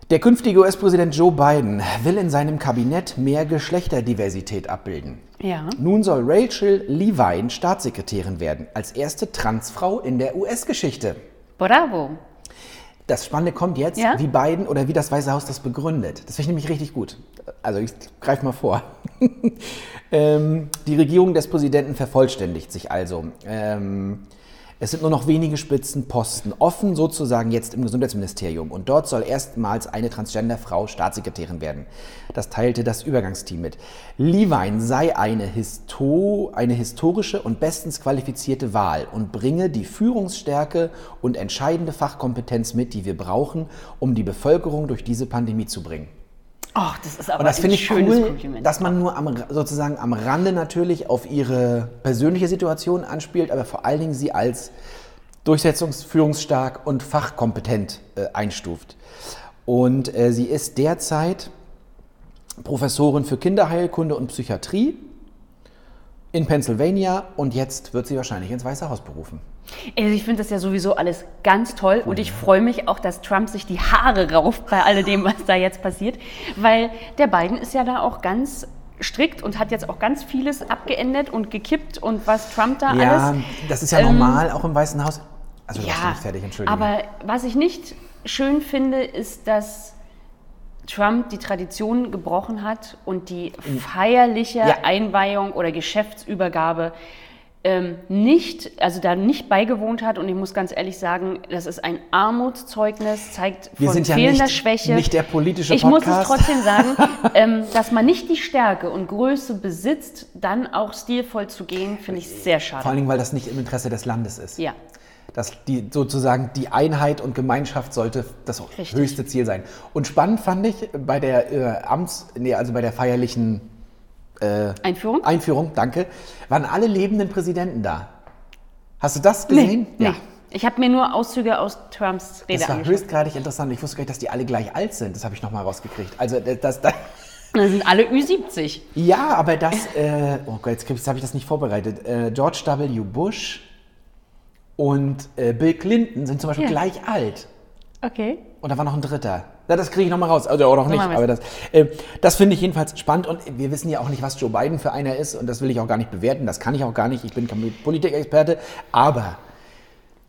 Der künftige U S-Präsident Joe Biden will in seinem Kabinett mehr Geschlechterdiversität abbilden. Ja. Nun soll Rachel Levine Staatssekretärin werden, als erste Transfrau in der U S-Geschichte. Bravo. Das Spannende kommt jetzt, ja? wie Biden oder wie das Weiße Haus das begründet. Das finde ich nämlich richtig gut. Also ich greife mal vor. ähm, die Regierung des Präsidenten vervollständigt sich also. Ähm, Es sind nur noch wenige Spitzenposten offen, sozusagen jetzt im Gesundheitsministerium. Und dort soll erstmals eine Transgender-Frau Staatssekretärin werden. Das teilte das Übergangsteam mit. Levine sei eine, histo- eine historische und bestens qualifizierte Wahl und bringe die Führungsstärke und entscheidende Fachkompetenz mit, die wir brauchen, um die Bevölkerung durch diese Pandemie zu bringen. Ach, das ist aber und das ein ich schönes cool, Kompliment. Dass man nur am, sozusagen am Rande natürlich auf ihre persönliche Situation anspielt, aber vor allen Dingen sie als durchsetzungsführungsstark und fachkompetent äh, einstuft. Und äh, sie ist derzeit Professorin für Kinderheilkunde und Psychiatrie in Pennsylvania und jetzt wird sie wahrscheinlich ins Weiße Haus berufen. Also ich finde das ja sowieso alles ganz toll und ich freue mich auch, dass Trump sich die Haare rauft bei all dem, was da jetzt passiert, weil der Biden ist ja da auch ganz strikt und hat jetzt auch ganz vieles abgeändert und gekippt und was Trump da ja, alles... Ja, das ist ja ähm, normal, auch im Weißen Haus. Also du ja, warst du nicht fertig, entschuldige. Aber was ich nicht schön finde, ist, dass Trump die Tradition gebrochen hat und die feierliche ja. Einweihung oder Geschäftsübergabe ähm, nicht, also da nicht beigewohnt hat. Und ich muss ganz ehrlich sagen, das ist ein Armutszeugnis, zeigt von fehlender Schwäche. Wir sind ja nicht, Schwäche. nicht der politische Podcast. Ich muss es trotzdem sagen, ähm, dass man nicht die Stärke und Größe besitzt, dann auch stilvoll zu gehen, finde ich sehr schade. Vor allen Dingen, weil das nicht im Interesse des Landes ist. Ja. Dass die, sozusagen die Einheit und Gemeinschaft sollte das Richtig. höchste Ziel sein. Und spannend fand ich bei der äh, Amts, nee, also bei der feierlichen äh, Einführung? Einführung, danke, waren alle lebenden Präsidenten da. Hast du das gesehen? Nee, ja. nee. Ich habe mir nur Auszüge aus Trumps Rede angeschaut. Das war angeschaut. höchstgradig interessant. Ich wusste gar nicht, dass die alle gleich alt sind. Das habe ich nochmal rausgekriegt. Also das... das Das sind alle Ü siebzig. Ja, aber das... Äh, oh Gott, jetzt, jetzt habe ich das nicht vorbereitet. Äh, George W. Bush... Und äh, Bill Clinton sind zum Beispiel ja. gleich alt. Okay. Und da war noch ein Dritter. Na, das kriege ich nochmal raus. Also auch noch nicht. Aber das äh, das finde ich jedenfalls spannend. Und wir wissen ja auch nicht, was Joe Biden für einer ist. Und das will ich auch gar nicht bewerten. Das kann ich auch gar nicht. Ich bin kein Politikexperte. Aber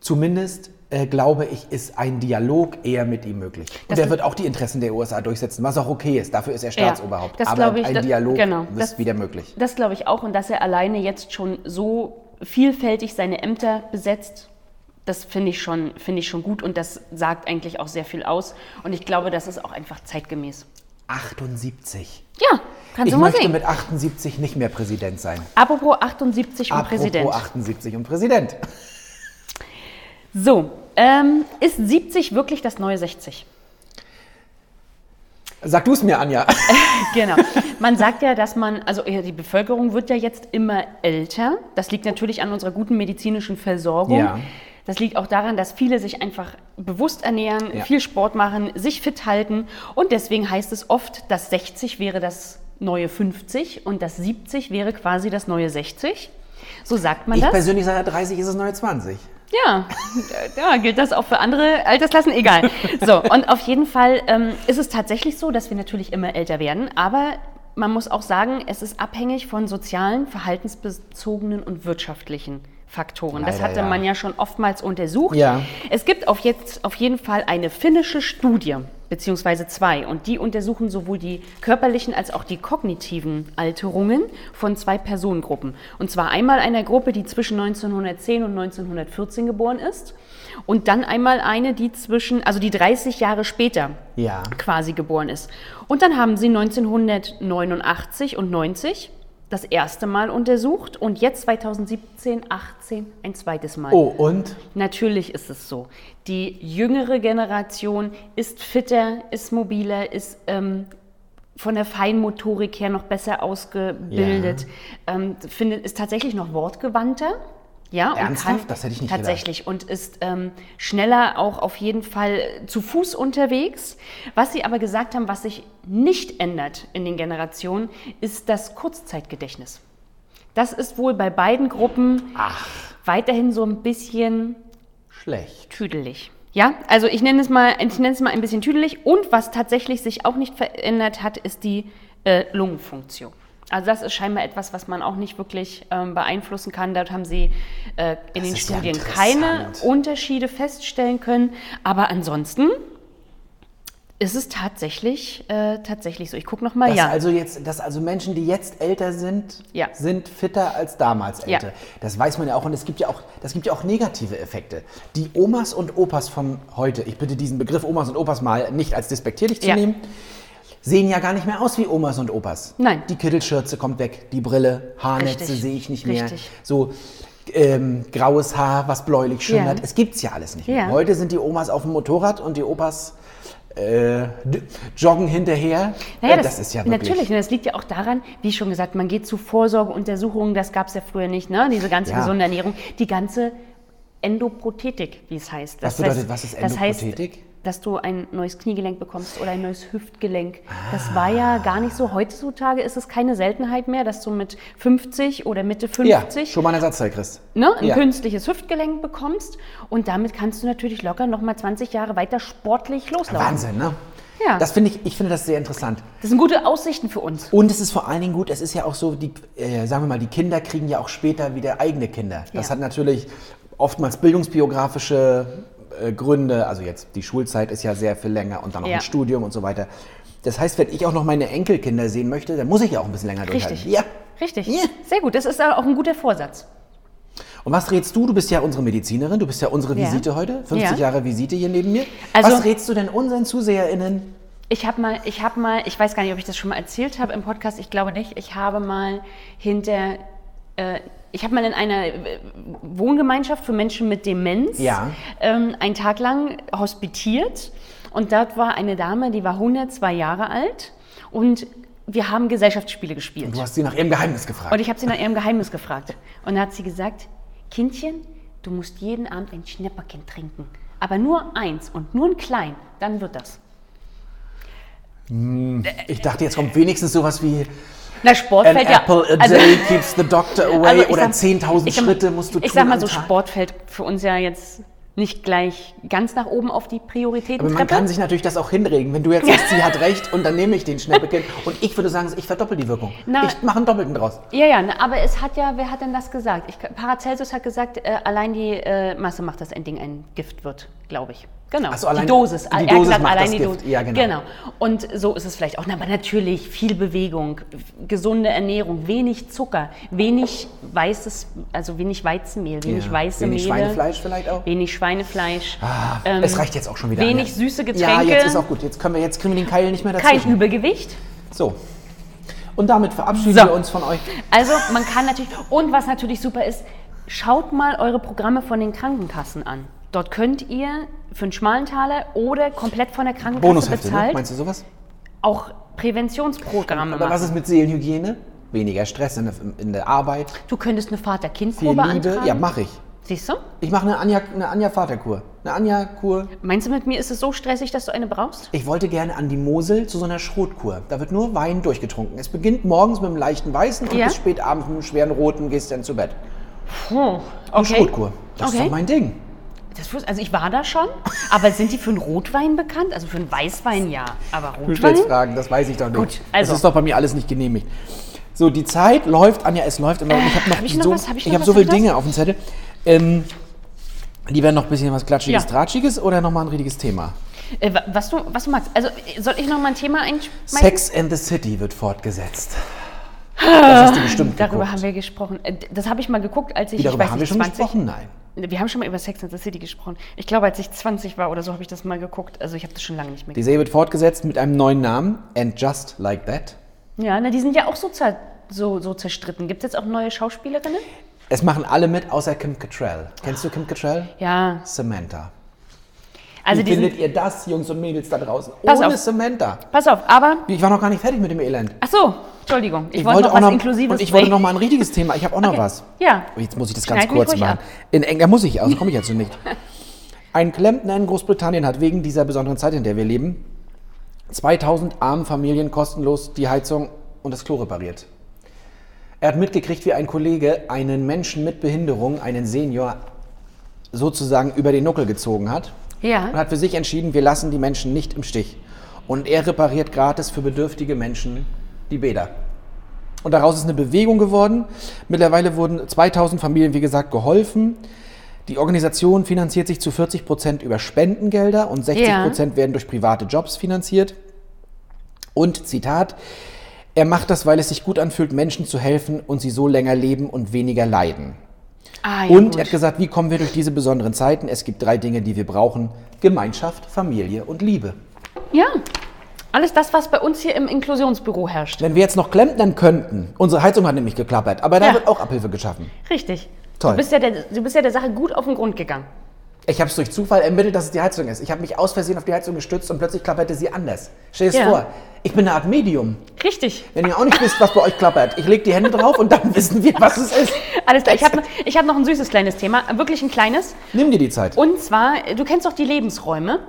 zumindest, äh, glaube ich, ist ein Dialog eher mit ihm möglich. Und er wird auch die Interessen der U S A durchsetzen, was auch okay ist. Dafür ist er Staatsoberhaupt. Ja, aber ich, ein das, Dialog genau, ist das, wieder möglich. Das glaube ich auch. Und dass er alleine jetzt schon so... vielfältig seine Ämter besetzt, das finde ich schon, finde ich schon gut und das sagt eigentlich auch sehr viel aus und ich glaube, das ist auch einfach zeitgemäß. achtundsiebzig. Ja, kannst du mal sehen. Ich möchte mit achtundsiebzig nicht mehr Präsident sein. Apropos achtundsiebzig und Apropos Präsident. Apropos achtundsiebzig und Präsident. So, ähm, ist siebzig wirklich das neue sechzig? Sag du es mir, Anja. Genau. Man sagt ja, dass man, also die Bevölkerung wird ja jetzt immer älter. Das liegt natürlich an unserer guten medizinischen Versorgung. Ja. Das liegt auch daran, dass viele sich einfach bewusst ernähren, ja. viel Sport machen, sich fit halten. Und deswegen heißt es oft, dass sechzig wäre das neue fünfzig und das siebzig wäre quasi das neue sechzig. So sagt man ich das. Ich persönlich sage, dreißig ist das neue zwanzig. Ja, da gilt das auch für andere Altersklassen, egal. So, und auf jeden Fall ähm, ist es tatsächlich so, dass wir natürlich immer älter werden, aber man muss auch sagen, es ist abhängig von sozialen, verhaltensbezogenen und wirtschaftlichen Faktoren. Leider, das hatte ja. man ja schon oftmals untersucht. Ja. Es gibt auf, jetzt, auf jeden Fall eine finnische Studie, beziehungsweise zwei, und die untersuchen sowohl die körperlichen als auch die kognitiven Alterungen von zwei Personengruppen. Und zwar einmal einer Gruppe, die zwischen neunzehnhundertzehn und neunzehnhundertvierzehn geboren ist und dann einmal eine, die zwischen, also die dreißig Jahre später ja. quasi geboren ist. Und dann haben sie neunzehnhundertneunundachtzig und neunzig das erste Mal untersucht und jetzt zweitausendsiebzehn, achtzehn ein zweites Mal. Oh, und? Natürlich ist es so. Die jüngere Generation ist fitter, ist mobiler, ist ähm, von der Feinmotorik her noch besser ausgebildet, ja. ähm, findet, ist tatsächlich noch wortgewandter. Ja, ernsthaft? Und kann, das hätte ich nicht tatsächlich gedacht. Und ist ähm, schneller auch auf jeden Fall zu Fuß unterwegs. Was sie aber gesagt haben, was sich nicht ändert in den Generationen, ist das Kurzzeitgedächtnis. Das ist wohl bei beiden Gruppen Ach. weiterhin so ein bisschen schlecht, tüdelig. Ja, also ich nenne es mal, ich nenne es mal ein bisschen tüdelig. Und was tatsächlich sich auch nicht verändert hat, ist die äh, Lungenfunktion. Also das ist scheinbar etwas, was man auch nicht wirklich ähm, beeinflussen kann. Dort haben sie äh, in das den Studien ja keine Unterschiede feststellen können. Aber ansonsten ist es tatsächlich, äh, tatsächlich so. Ich gucke nochmal, das ja. Also jetzt, dass also Menschen, die jetzt älter sind, ja. sind fitter als damals älter. Ja. Das weiß man ja auch. Und es gibt ja auch, das gibt ja auch negative Effekte. Die Omas und Opas von heute, ich bitte diesen Begriff Omas und Opas mal nicht als despektierlich zu ja. nehmen, sehen ja gar nicht mehr aus wie Omas und Opas. Nein. Die Kittelschürze kommt weg, die Brille, Haarnetze sehe ich nicht mehr. Richtig. So ähm, graues Haar, was bläulich schimmert. Ja. Es gibt's ja alles nicht mehr. Ja. Heute sind die Omas auf dem Motorrad und die Opas äh, joggen hinterher. Naja, das, das ist ja wirklich... Natürlich, und das liegt ja auch daran, wie schon gesagt, man geht zu Vorsorgeuntersuchungen, das gab's ja früher nicht, ne? Diese ganze ja. gesunde Ernährung, die ganze Endoprothetik, wie es heißt. Das was bedeutet, heißt, was ist Endoprothetik? Das heißt, dass du ein neues Kniegelenk bekommst oder ein neues Hüftgelenk. Das war ja gar nicht so. Heutzutage ist es keine Seltenheit mehr, dass du mit fünfzig oder Mitte fünfzig ja, schon mal einen Ersatzteil kriegst. Ne, ein ja. künstliches Hüftgelenk bekommst. Und damit kannst du natürlich locker nochmal zwanzig Jahre weiter sportlich loslaufen. Wahnsinn, ne? Ja. Das finde ich, ich finde das sehr interessant. Das sind gute Aussichten für uns. Und es ist vor allen Dingen gut, es ist ja auch so, die, äh, sagen wir mal, die Kinder kriegen ja auch später wieder eigene Kinder. Das ja. hat natürlich oftmals bildungsbiografische äh, Gründe. Also jetzt, die Schulzeit ist ja sehr viel länger und dann noch ja. ein Studium und so weiter. Das heißt, wenn ich auch noch meine Enkelkinder sehen möchte, dann muss ich ja auch ein bisschen länger durchhalten. Richtig. Ja. Richtig. Ja. Sehr gut. Das ist auch ein guter Vorsatz. Und was rätst du? Du bist ja unsere Medizinerin, du bist ja unsere Visite ja. heute, fünfzig ja. Jahre Visite hier neben mir. Also, was rätst du denn unseren ZuseherInnen? Ich habe mal, ich habe mal, ich weiß gar nicht, ob ich das schon mal erzählt habe im Podcast, ich glaube nicht, ich habe mal hinter, äh, ich habe mal in einer Wohngemeinschaft für Menschen mit Demenz ja. ähm, einen Tag lang hospitiert und dort war eine Dame, die war hundertzwei Jahre alt und wir haben Gesellschaftsspiele gespielt. Und du hast sie nach ihrem Geheimnis gefragt. Und ich habe sie nach ihrem Geheimnis gefragt. Und dann hat sie gesagt, Kindchen, du musst jeden Abend ein Schnäpperchen trinken. Aber nur eins und nur ein klein, dann wird das. Ich dachte, jetzt kommt wenigstens sowas wie... Na, Sport An fällt apple ja, a day also, keeps the doctor away also oder zehntausend Schritte musst du ich tun. Ich sag mal so, Tag. Sport fällt für uns ja jetzt... nicht gleich ganz nach oben auf die Prioritäten. Aber man kann sich natürlich das auch hinregen, wenn du jetzt sagst, sie hat recht und dann nehme ich den Schnäppchen und ich würde sagen, ich verdoppel die Wirkung. Na, ich mache einen Doppelten draus. Ja, ja, na, aber es hat ja, wer hat denn das gesagt? Ich, Paracelsus hat gesagt, äh, allein die äh, Masse macht, dass ein Ding ein Gift wird, glaube ich. Genau, also allein, die Dosis. Die Dosis gesagt, macht allein das die Gift. Dosis. Ja, genau. genau. Und so ist es vielleicht auch. Na, aber natürlich viel Bewegung, gesunde Ernährung, wenig Zucker, wenig weißes, also wenig Weizenmehl, wenig ja. weiße wenig Mehle. Wenig Schweinefleisch vielleicht auch. Wenig Schweinefleisch. Ah, ähm, es reicht jetzt auch schon wieder. Wenig an, ja. süße Getränke. Ja, jetzt ist auch gut. Jetzt können wir, jetzt kriegen wir den Keil nicht mehr dazwischen. Kein Übergewicht. So. Und damit verabschieden so. wir uns von euch. Also man kann natürlich, und was natürlich super ist, schaut mal eure Programme von den Krankenkassen an. Dort könnt ihr für einen schmalen Taler oder komplett von der Krankenkasse bezahlt. Ne? Meinst du sowas? Auch Präventionsprogramme. Aber machen. Was ist mit Seelenhygiene? Weniger Stress in der, in der Arbeit. Du könntest eine Vater-Kind-Kurve antragen. Ja, mache ich. Siehst du? Ich mache eine Anja, eine Anja-Vater-Kur. Eine Anja-Kur. Meinst du, mit mir ist es so stressig, dass du eine brauchst? Ich wollte gerne an die Mosel zu so einer Schrotkur. Da wird nur Wein durchgetrunken. Es beginnt morgens mit einem leichten Weißen ja. und bis spät abends mit einem schweren Roten gehst dann zu Bett. Hm. Okay. Eine Schrotkur. Das okay. ist doch mein Ding. Das, also ich war da schon, aber sind die für einen Rotwein bekannt? Also für einen Weißwein ja, aber Rotwein? Du stellst Fragen, das weiß ich doch nicht. Gut, also. Das ist doch bei mir alles nicht genehmigt. So, die Zeit läuft, Anja, es läuft immer. Äh, ich habe noch, hab ich noch so, was? Hab ich noch ich was? so viele Dinge was? auf dem Zettel. Ähm, lieber noch ein bisschen was Klatschiges, ja. Tratschiges oder nochmal ein richtiges Thema? Äh, was, du, was du magst. Also soll ich nochmal ein Thema einschmeißen? Sex and the City wird fortgesetzt. Das hast du bestimmt Darüber geguckt. haben wir gesprochen. Das habe ich mal geguckt, als ich, Wie, darüber ich weiß haben nicht, wir schon gesprochen? Nein. Wir haben schon mal über Sex and the City gesprochen. Ich glaube, als ich zwanzig war oder so, habe ich das mal geguckt. Also ich habe das schon lange nicht mehr geguckt. Die Serie wird fortgesetzt mit einem neuen Namen. And Just Like That. Ja, na, die sind ja auch so, zer- so, so zerstritten. Gibt es jetzt auch neue Schauspielerinnen? Es machen alle mit, außer Kim Cattrall. Kennst du Kim Cattrall? Ja. Samantha. Also Wie findet ihr das, Jungs und Mädels da draußen? Pass Ohne auf. Samantha. Pass auf, aber... Ich war noch gar nicht fertig mit dem Elend. Ach so, Entschuldigung. Ich, ich wollte, wollte noch was noch, Inklusives Und ich wollte noch mal ein richtiges Thema. Ich habe auch okay. noch was. Ja. Jetzt muss ich das Schneid ganz kurz machen. Ab. In England muss ich, also komme ich jetzt so nicht. Ein Klempner in Großbritannien hat wegen dieser besonderen Zeit, in der wir leben, zweitausend armen Familien kostenlos die Heizung und das Klo repariert. Er hat mitgekriegt, wie ein Kollege einen Menschen mit Behinderung, einen Senior, sozusagen über den Nuckel gezogen hat. Ja. Und hat für sich entschieden, wir lassen die Menschen nicht im Stich. Und er repariert gratis für bedürftige Menschen die Bäder. Und daraus ist eine Bewegung geworden. Mittlerweile wurden zweitausend Familien, wie gesagt, geholfen. Die Organisation finanziert sich zu vierzig Prozent über Spendengelder und sechzig Prozent ja. werden durch private Jobs finanziert. Und, Zitat, er macht das, weil es sich gut anfühlt, Menschen zu helfen und sie so länger leben und weniger leiden. Ah, ja, und er hat gesagt, wie kommen wir durch diese besonderen Zeiten? Es gibt drei Dinge, die wir brauchen. Gemeinschaft, Familie und Liebe. Ja, alles das, was bei uns hier im Inklusionsbüro herrscht. Wenn wir jetzt noch klempnern könnten. Unsere Heizung hat nämlich geklappert, aber da ja. wird auch Abhilfe geschaffen. Richtig. Toll. Du bist ja der, du bist ja der Sache gut auf den Grund gegangen. Ich habe es durch Zufall ermittelt, dass es die Heizung ist. Ich habe mich aus Versehen auf die Heizung gestützt und plötzlich klapperte sie anders. Stell dir das ja. vor, ich bin eine Art Medium. Richtig. Wenn ihr auch nicht wisst, was bei euch klappert, ich lege die Hände drauf und dann wissen wir, was es ist. Alles klar, ich habe ich hab noch ein süßes kleines Thema, wirklich ein kleines. Nimm dir die Zeit. Und zwar, du kennst doch die Lebensräume.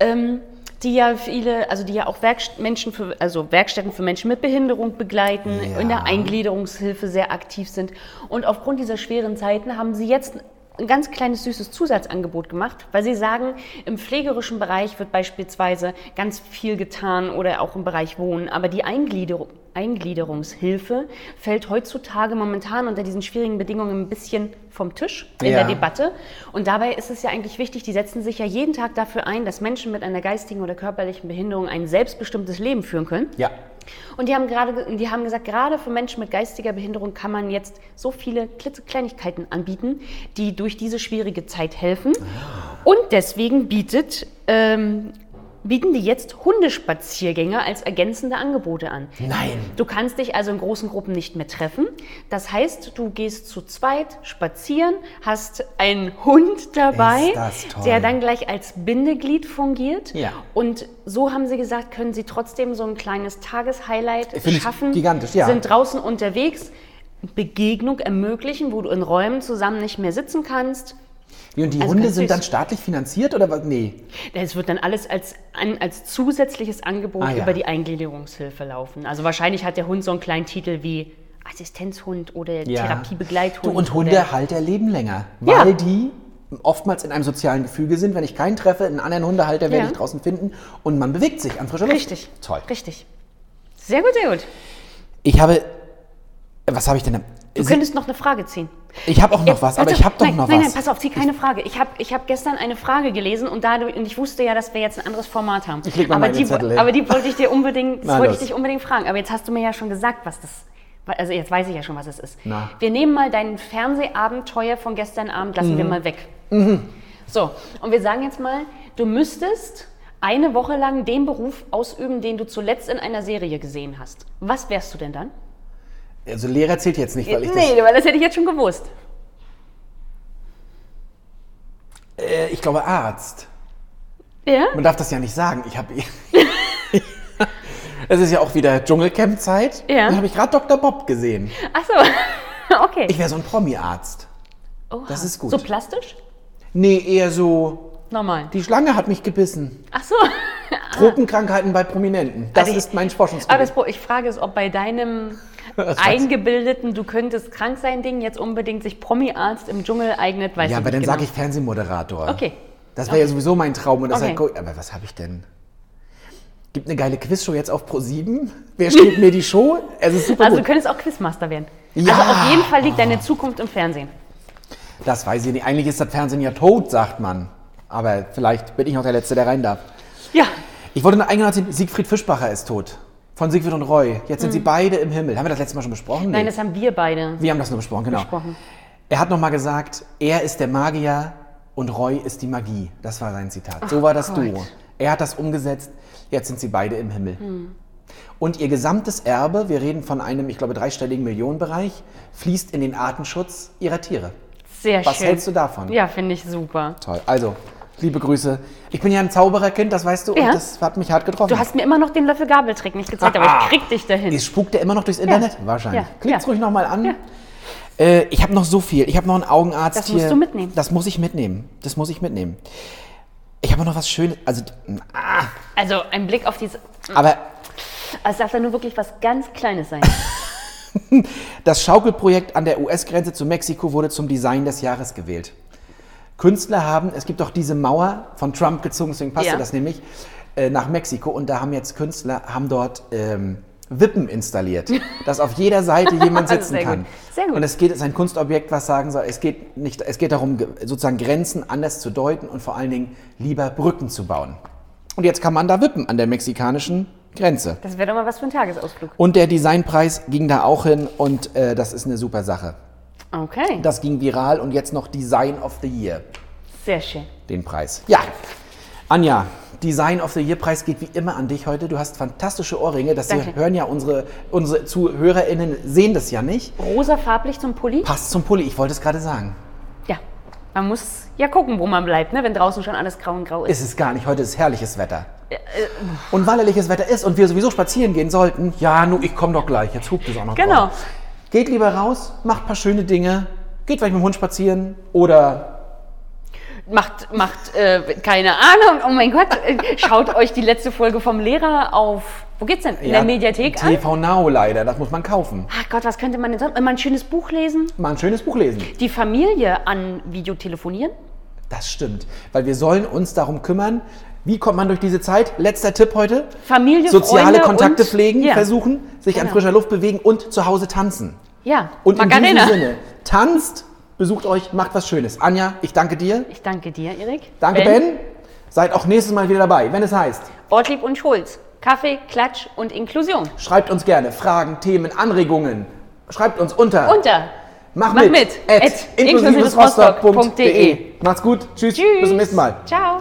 ähm, die ja viele, also die ja auch Werkst- Menschen für, also Werkstätten für Menschen mit Behinderung begleiten, ja. in der Eingliederungshilfe sehr aktiv sind. Und aufgrund dieser schweren Zeiten haben sie jetzt ein ganz kleines süßes Zusatzangebot gemacht, weil sie sagen, im pflegerischen Bereich wird beispielsweise ganz viel getan oder auch im Bereich Wohnen, aber die Eingliederung, Eingliederungshilfe fällt heutzutage momentan unter diesen schwierigen Bedingungen ein bisschen vom Tisch in ja. der Debatte. Und dabei ist es ja eigentlich wichtig, die setzen sich ja jeden Tag dafür ein, dass Menschen mit einer geistigen oder körperlichen Behinderung ein selbstbestimmtes Leben führen können. Ja. Und die haben, gerade, die haben gesagt, gerade für Menschen mit geistiger Behinderung kann man jetzt so viele Kleinigkeiten anbieten, die durch diese schwierige Zeit helfen. Und deswegen bietet, ähm, bieten die jetzt Hundespaziergänge als ergänzende Angebote an. Nein! Du kannst dich also in großen Gruppen nicht mehr treffen. Das heißt, du gehst zu zweit spazieren, hast einen Hund dabei, der dann gleich als Bindeglied fungiert. Ja. Und so haben sie gesagt, können sie trotzdem so ein kleines Tageshighlight schaffen. Gigantisch, ja. Sind draußen unterwegs, Begegnung ermöglichen, wo du in Räumen zusammen nicht mehr sitzen kannst. Wie, und die also Hunde sind dann staatlich finanziert oder was? Nee. Es wird dann alles als, als zusätzliches Angebot ah, ja. über die Eingliederungshilfe laufen. Also wahrscheinlich hat der Hund so einen kleinen Titel wie Assistenzhund oder ja. Therapiebegleithund. Du, und Hundehalter leben länger, weil ja. die oftmals in einem sozialen Gefüge sind. Wenn ich keinen treffe, einen anderen Hundehalter ja. werde ich draußen finden und man bewegt sich an frischer Luft. Richtig. Toll. Richtig. Sehr gut, sehr gut. Ich habe, was habe ich denn da? Du könntest noch eine Frage ziehen. Ich habe auch noch was, aber ich habe doch noch was. Nein, nein, pass auf, zieh keine Frage. Ich habe ich hab gestern eine Frage gelesen und, dadurch, und ich wusste ja, dass wir jetzt ein anderes Format haben. Ich leg mal meinen Zettel hin. Aber die wollte ich dir unbedingt, das wollte ich dich unbedingt fragen. Aber jetzt hast du mir ja schon gesagt, was das, also jetzt weiß ich ja schon, was es ist. Na. Wir nehmen mal dein Fernsehabenteuer von gestern Abend, lassen mhm. wir mal weg. Mhm. So, und wir sagen jetzt mal, du müsstest eine Woche lang den Beruf ausüben, den du zuletzt in einer Serie gesehen hast. Was wärst du denn dann? Also Lehrer zählt jetzt nicht, weil ich nee, das... Nee, weil das hätte ich jetzt schon gewusst. Äh, ich glaube Arzt. Ja? Man darf das ja nicht sagen. Ich habe... Es ist ja auch wieder Dschungelcamp-Zeit. Ja. Dann habe ich gerade Doktor Bob gesehen. Ach so, okay. Ich wäre so ein Promi-Arzt. Oha. Das ist gut. So plastisch? Nee, eher so... Normal. Die Schlange hat mich gebissen. Ach so. Tropenkrankheiten bei Prominenten. Das also ist mein Forschungsgebiet. Aber ich frage es, ob bei deinem... eingebildeten, du könntest krank sein Ding jetzt unbedingt sich Promi-Arzt im Dschungel eignet, weiß ich nicht. Ja, aber dann genau. sage ich Fernsehmoderator. Okay. Das wäre okay. ja sowieso mein Traum. Und das okay. halt, aber was habe ich denn? Gibt eine geile Quizshow jetzt auf Pro sieben? Wer steht mir die Show? Es ist super. Also gut. Du könntest auch Quizmaster werden. Ja. Also auf jeden Fall liegt oh. deine Zukunft im Fernsehen. Das weiß ich nicht. Eigentlich ist das Fernsehen ja tot, sagt man. Aber vielleicht bin ich noch der Letzte, der rein darf. Ja. Ich wurde noch eingeladen, Siegfried Fischbacher ist tot. Von Siegfried und Roy. Jetzt sind hm. sie beide im Himmel. Haben wir das letzte Mal schon besprochen? Nee. Nein, das haben wir beide. Wir haben das nur besprochen, genau. Besprochen. Er hat nochmal gesagt, er ist der Magier und Roy ist die Magie. Das war sein Zitat. Ach, so war das Duo. Er hat das umgesetzt. Jetzt sind sie beide im Himmel. Hm. Und ihr gesamtes Erbe, wir reden von einem, ich glaube, dreistelligen Millionenbereich, fließt in den Artenschutz ihrer Tiere. Sehr Was schön. Was hältst du davon? Ja, finde ich super. Toll. Also... Liebe Grüße. Ich bin ja ein Zaubererkind, das weißt du, ja. und das hat mich hart getroffen. Du hast mir immer noch den Löffel-Gabeltrick nicht gezeigt, ah, aber ich krieg dich dahin. Es spukt ja immer noch durchs Internet? Ja. Wahrscheinlich. Ja. Klick's ja. ruhig nochmal an. Ja. Äh, ich habe noch so viel. Ich habe noch einen Augenarzt das hier. Das musst du mitnehmen. Das muss ich mitnehmen. Das muss ich mitnehmen. Ich habe noch was Schönes. Also, ah. also ein Blick auf dieses... Aber... Es darf ja nur wirklich was ganz Kleines sein. Das Schaukelprojekt an der U S-Grenze zu Mexiko wurde zum Design des Jahres gewählt. Künstler haben, es gibt auch diese Mauer von Trump gezogen, deswegen passte ja. das nämlich, äh, nach Mexiko. Und da haben jetzt Künstler, haben dort ähm, Wippen installiert, dass auf jeder Seite jemand sitzen sehr kann. Gut. Sehr gut. Und es geht, es ist ein Kunstobjekt, was sagen soll, es geht nicht, es geht darum, sozusagen Grenzen anders zu deuten und vor allen Dingen lieber Brücken zu bauen. Und jetzt kann man da wippen an der mexikanischen Grenze. Das wäre doch mal was für ein Tagesausflug. Und der Designpreis ging da auch hin und äh, das ist eine super Sache. Okay. Das ging viral und jetzt noch Design of the Year. Sehr schön. Den Preis. Ja. Anja, Design of the Year Preis geht wie immer an dich heute. Du hast fantastische Ohrringe. Das Danke. Hören ja unsere, unsere ZuhörerInnen, sehen das ja nicht. Rosa farblich zum Pulli? Passt zum Pulli, ich wollte es gerade sagen. Ja, man muss ja gucken, wo man bleibt, ne? Wenn draußen schon alles grau und grau ist. Ist es gar nicht, heute ist herrliches Wetter. Und weil herrliches Wetter ist und wir sowieso spazieren gehen sollten, ja, nu, ich komme doch gleich, jetzt hupt es auch noch Genau. drauf. Geht lieber raus, macht ein paar schöne Dinge, geht vielleicht mit dem Hund spazieren oder macht, macht äh, keine Ahnung, oh mein Gott, schaut euch die letzte Folge vom Lehrer auf, wo geht's denn, in ja, der Mediathek T V an? T V Now leider, das muss man kaufen. Ach Gott, was könnte man denn sonst, mal ein schönes Buch lesen? Mal ein schönes Buch lesen. Die Familie an Video telefonieren? Das stimmt, weil wir sollen uns darum kümmern, wie kommt man durch diese Zeit? Letzter Tipp heute. Familie, soziale Freunde Kontakte und, pflegen, ja. versuchen, sich genau. an frischer Luft bewegen und zu Hause tanzen. Ja, und Macarena. In diesem Sinne, tanzt, besucht euch, macht was Schönes. Anja, ich danke dir. Ich danke dir, Erik. Danke, Ben. Ben. Seid auch nächstes Mal wieder dabei, wenn es heißt Ortlieb und Schulz. Kaffee, Klatsch und Inklusion. Schreibt uns gerne Fragen, Themen, Anregungen. Schreibt uns unter. Unter. Mach, Mach mit. mit. At at inklusives Rostock punkt de. Macht's gut. Tschüss. Tschüss. Bis zum nächsten Mal. Ciao.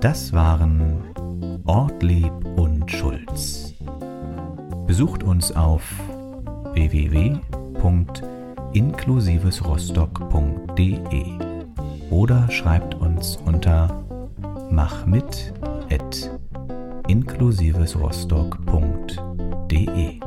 Das waren Ortlieb und Schulz. Besucht uns auf w w w punkt inklusivesrostock punkt de oder schreibt uns unter machmit at inklusivesrostock punkt de.